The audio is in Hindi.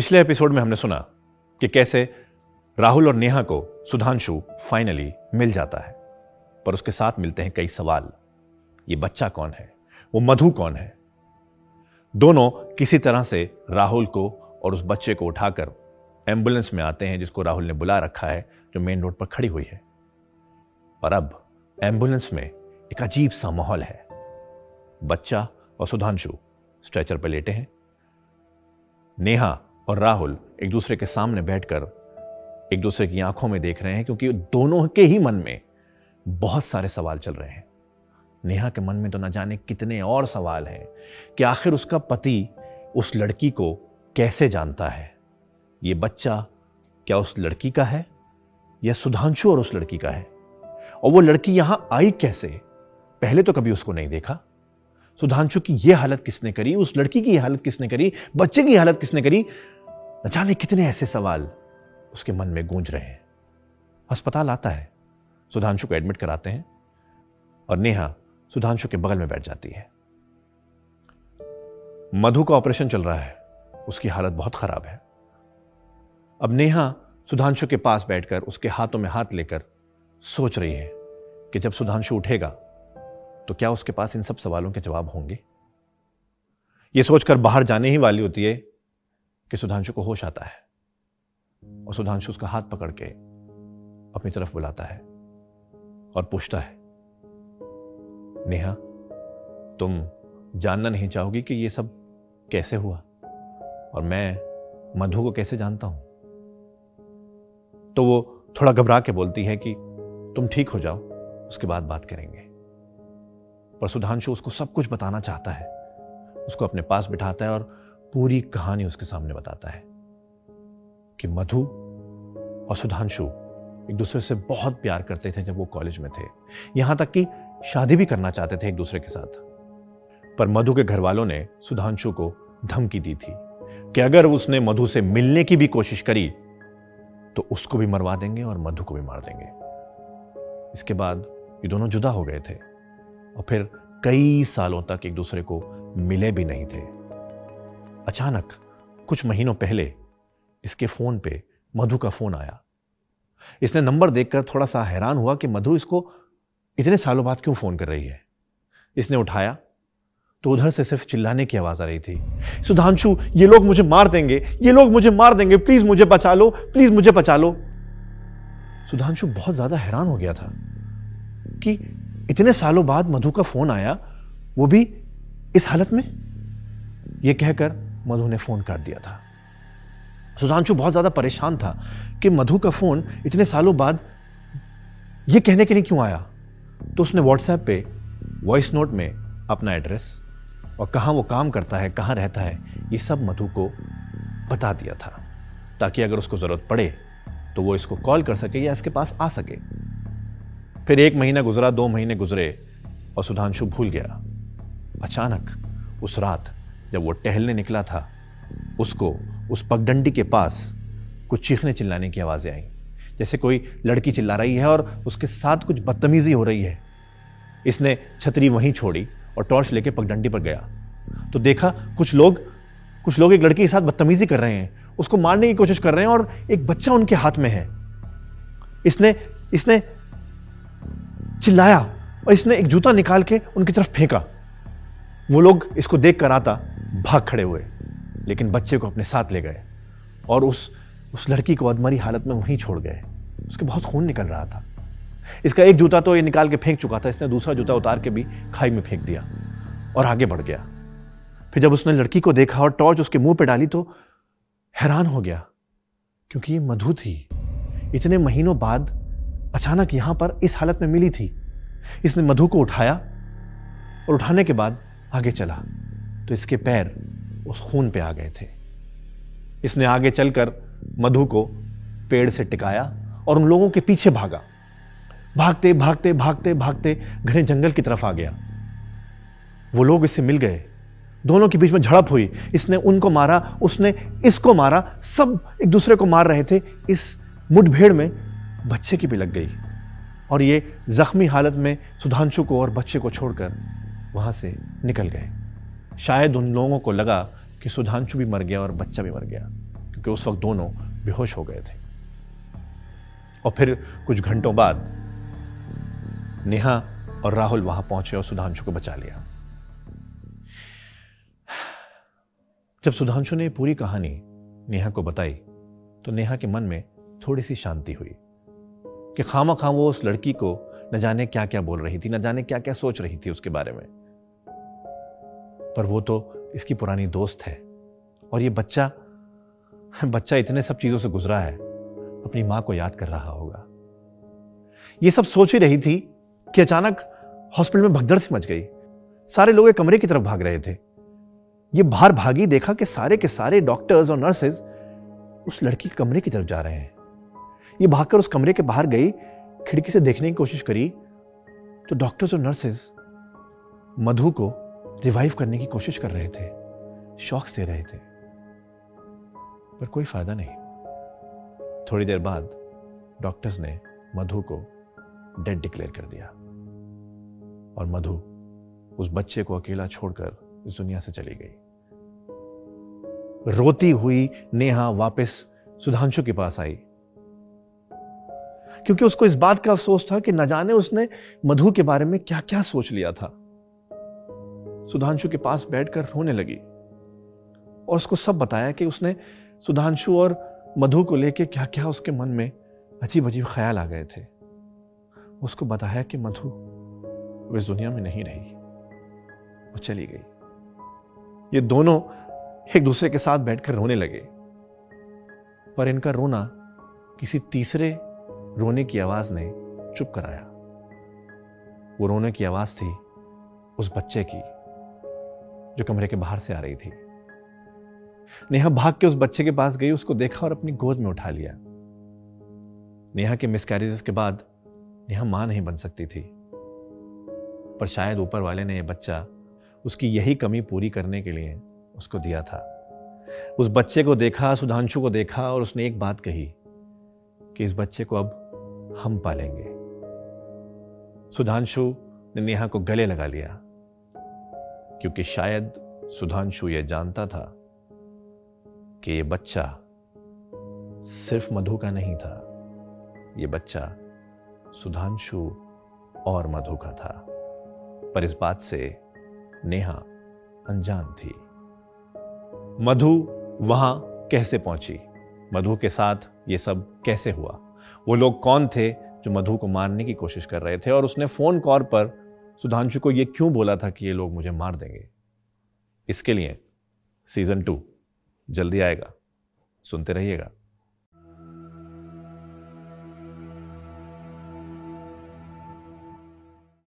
पिछले एपिसोड में हमने सुना कि कैसे राहुल और नेहा को सुधांशु फाइनली मिल जाता है, पर उसके साथ मिलते हैं कई सवाल। ये बच्चा कौन है? वो मधु कौन है? दोनों किसी तरह से राहुल को और उस बच्चे को उठाकर एम्बुलेंस में आते हैं, जिसको राहुल ने बुला रखा है, जो मेन रोड पर खड़ी हुई है। पर अब एम्बुलेंस में एक अजीब सा माहौल है। बच्चा और सुधांशु स्ट्रेचर पर लेटे हैं। नेहा और राहुल एक दूसरे के सामने बैठकर एक दूसरे की आंखों में देख रहे हैं, क्योंकि दोनों के ही मन में बहुत सारे सवाल चल रहे हैं। नेहा के मन में तो ना जाने कितने और सवाल हैं कि आखिर उसका पति उस लड़की को कैसे जानता है। ये बच्चा क्या उस लड़की का है या सुधांशु और उस लड़की का है? और वो लड़की यहां आई कैसे? पहले तो कभी उसको नहीं देखा। सुधांशु की ये हालत किसने करी? उस लड़की की हालत किसने करी? बच्चे की हालत किसने करी? न जाने कितने ऐसे सवाल उसके मन में गूंज रहे हैं। अस्पताल आता है, सुधांशु को एडमिट कराते हैं और नेहा सुधांशु के बगल में बैठ जाती है। मधु का ऑपरेशन चल रहा है, उसकी हालत बहुत खराब है। अब नेहा सुधांशु के पास बैठकर उसके हाथों में हाथ लेकर सोच रही है कि जब सुधांशु उठेगा तो क्या उसके पास इन सब सवालों के जवाब होंगे। यह सोचकर बाहर जाने ही वाली होती है कि सुधांशु को होश आता है और सुधांशु उसका हाथ पकड़ के अपनी तरफ बुलाता है और पूछता है, नेहा, तुम जानना नहीं चाहोगी कि यह सब कैसे हुआ और मैं मधु को कैसे जानता हूं? तो वो थोड़ा घबरा के बोलती है कि तुम ठीक हो जाओ, उसके बाद बात करेंगे। पर सुधांशु उसको सब कुछ बताना चाहता है। उसको अपने पास बिठाता है और पूरी कहानी उसके सामने बताता है कि मधु और सुधांशु एक दूसरे से बहुत प्यार करते थे जब वो कॉलेज में थे। यहां तक कि शादी भी करना चाहते थे एक दूसरे के साथ। पर मधु के घर वालों ने सुधांशु को धमकी दी थी कि अगर उसने मधु से मिलने की भी कोशिश करी तो उसको भी मरवा देंगे और मधु को भी मार देंगे। इसके बाद ये दोनों जुदा हो गए थे और फिर कई सालों तक एक दूसरे को मिले भी नहीं थे। अचानक कुछ महीनों पहले इसके फोन पे मधु का फोन आया। इसने नंबर देखकर थोड़ा सा हैरान हुआ कि मधु इसको इतने सालों बाद क्यों फोन कर रही है। इसने उठाया तो उधर से सिर्फ चिल्लाने की आवाज आ रही थी, सुधांशु, ये लोग मुझे मार देंगे, ये लोग मुझे मार देंगे, प्लीज मुझे बचा लो, प्लीज मुझे बचा लो। सुधांशु बहुत ज्यादा हैरान हो गया था कि इतने सालों बाद मधु का फोन आया, वो भी इस हालत में। यह कहकर मधु ने फोन काट दिया था। सुधांशु बहुत ज्यादा परेशान था कि मधु का फोन इतने सालों बाद यह कहने के लिए क्यों आया। तो उसने व्हाट्सएप पे वॉइस नोट में अपना एड्रेस और कहां वो काम करता है, कहां रहता है, ये सब मधु को बता दिया था, ताकि अगर उसको जरूरत पड़े तो वो इसको कॉल कर सके या इसके पास आ सके। फिर 1 महीना गुजरा, 2 महीने गुजरे और सुधांशु भूल गया। अचानक उस रात जब वो टहलने निकला था, उसको उस पगडंडी के पास कुछ चीखने चिल्लाने की आवाजें आई, जैसे कोई लड़की चिल्ला रही है और उसके साथ कुछ बदतमीजी हो रही है। इसने छतरी वहीं छोड़ी और टॉर्च लेके पगडंडी पर गया तो देखा कुछ लोग एक लड़की के साथ बदतमीजी कर रहे हैं, उसको मारने की कोशिश कर रहे हैं और एक बच्चा उनके हाथ में है। इसने चिल्लाया और इसने एक जूता निकाल के उनकी तरफ फेंका। वो लोग इसको देखकर आता भाग खड़े हुए, लेकिन बच्चे को अपने साथ ले गए और उस लड़की को अधमरी हालत में वहीं छोड़ गए। उसके बहुत खून निकल रहा था। इसका एक जूता तो ये निकाल के फेंक चुका था, इसने दूसरा जूता उतार के भी खाई में फेंक दिया और आगे बढ़ गया। फिर जब उसने लड़की को देखा और टॉर्च उसके मुंह पे डाली तो हैरान हो गया, क्योंकि ये मधु थी। इतने महीनों बाद अचानक यहां पर इस हालत में मिली थी। इसने मधु को उठाया और उठाने के बाद आगे चला तो इसके पैर उस खून पे आ गए थे। इसने आगे चलकर मधु को पेड़ से टिकाया और उन लोगों के पीछे भागा। भागते भागते भागते भागते घने जंगल की तरफ आ गया। वो लोग इससे मिल गए, दोनों के बीच में झड़प हुई। इसने उनको मारा, उसने इसको मारा, सब एक दूसरे को मार रहे थे। इस मुठभेड़ में बच्चे की भी लग गई और ये जख्मी हालत में सुधांशु को और बच्चे को छोड़कर वहां से निकल गए। शायद उन लोगों को लगा कि सुधांशु भी मर गया और बच्चा भी मर गया, क्योंकि उस वक्त दोनों बेहोश हो गए थे। और फिर कुछ घंटों बाद नेहा और राहुल वहां पहुंचे और सुधांशु को बचा लिया। जब सुधांशु ने पूरी कहानी नेहा को बताई तो नेहा के मन में थोड़ी सी शांति हुई कि खामखा वो उस लड़की को न जाने क्या क्या बोल रही थी, न जाने क्या क्या सोच रही थी उसके बारे में, पर वो तो इसकी पुरानी दोस्त है और ये बच्चा इतने सब चीजों से गुजरा है, अपनी मां को याद कर रहा होगा। ये सब सोच ही रही थी कि अचानक हॉस्पिटल में भगदड़ सी मच गई। सारे लोग एक कमरे की तरफ भाग रहे थे। ये बाहर भागी, देखा कि सारे के सारे डॉक्टर्स और नर्सेज उस लड़की के कमरे की तरफ जा रहे हैं। ये भागकर उस कमरे के बाहर गई, खिड़की से देखने की कोशिश करी तो डॉक्टर्स और नर्सेज मधु को रिवाइव करने की कोशिश कर रहे थे, शॉक्स दे रहे थे, पर कोई फायदा नहीं। थोड़ी देर बाद डॉक्टर्स ने मधु को डेड डिक्लेयर कर दिया और मधु उस बच्चे को अकेला छोड़कर इस दुनिया से चली गई। रोती हुई नेहा वापस सुधांशु के पास आई, क्योंकि उसको इस बात का अफसोस था कि न जाने उसने मधु के बारे में क्या क्या सोच लिया था। सुधांशु के पास बैठकर रोने लगी और उसको सब बताया कि उसने सुधांशु और मधु को लेके क्या क्या उसके मन में अजीब अजीब ख्याल आ गए थे। उसको बताया कि मधु वो इस दुनिया में नहीं रही, वो चली गई। ये दोनों एक दूसरे के साथ बैठकर रोने लगे, पर इनका रोना किसी तीसरे रोने की आवाज ने चुप कराया। वो रोने की आवाज थी उस बच्चे की जो कमरे के बाहर से आ रही थी। नेहा भाग के उस बच्चे के पास गई, उसको देखा और अपनी गोद में उठा लिया। नेहा के मिसकैरेजेस के बाद नेहा मां नहीं बन सकती थी, पर शायद ऊपर वाले ने यह बच्चा उसकी यही कमी पूरी करने के लिए उसको दिया था। उस बच्चे को देखा, सुधांशु को देखा और उसने एक बात कही कि इस बच्चे को अब हम पालेंगे। सुधांशु ने नेहा को गले लगा लिया, क्योंकि शायद सुधांशु यह जानता था कि यह बच्चा सिर्फ मधु का नहीं था, यह बच्चा सुधांशु और मधु का था, पर इस बात से नेहा अनजान थी। मधु वहां कैसे पहुंची, मधु के साथ यह सब कैसे हुआ, वो लोग कौन थे जो मधु को मारने की कोशिश कर रहे थे, और उसने फोन कॉल पर सुधांशु को ये क्यों बोला था कि ये लोग मुझे मार देंगे। इसके लिए सीजन 2 जल्दी आएगा, सुनते रहिएगा।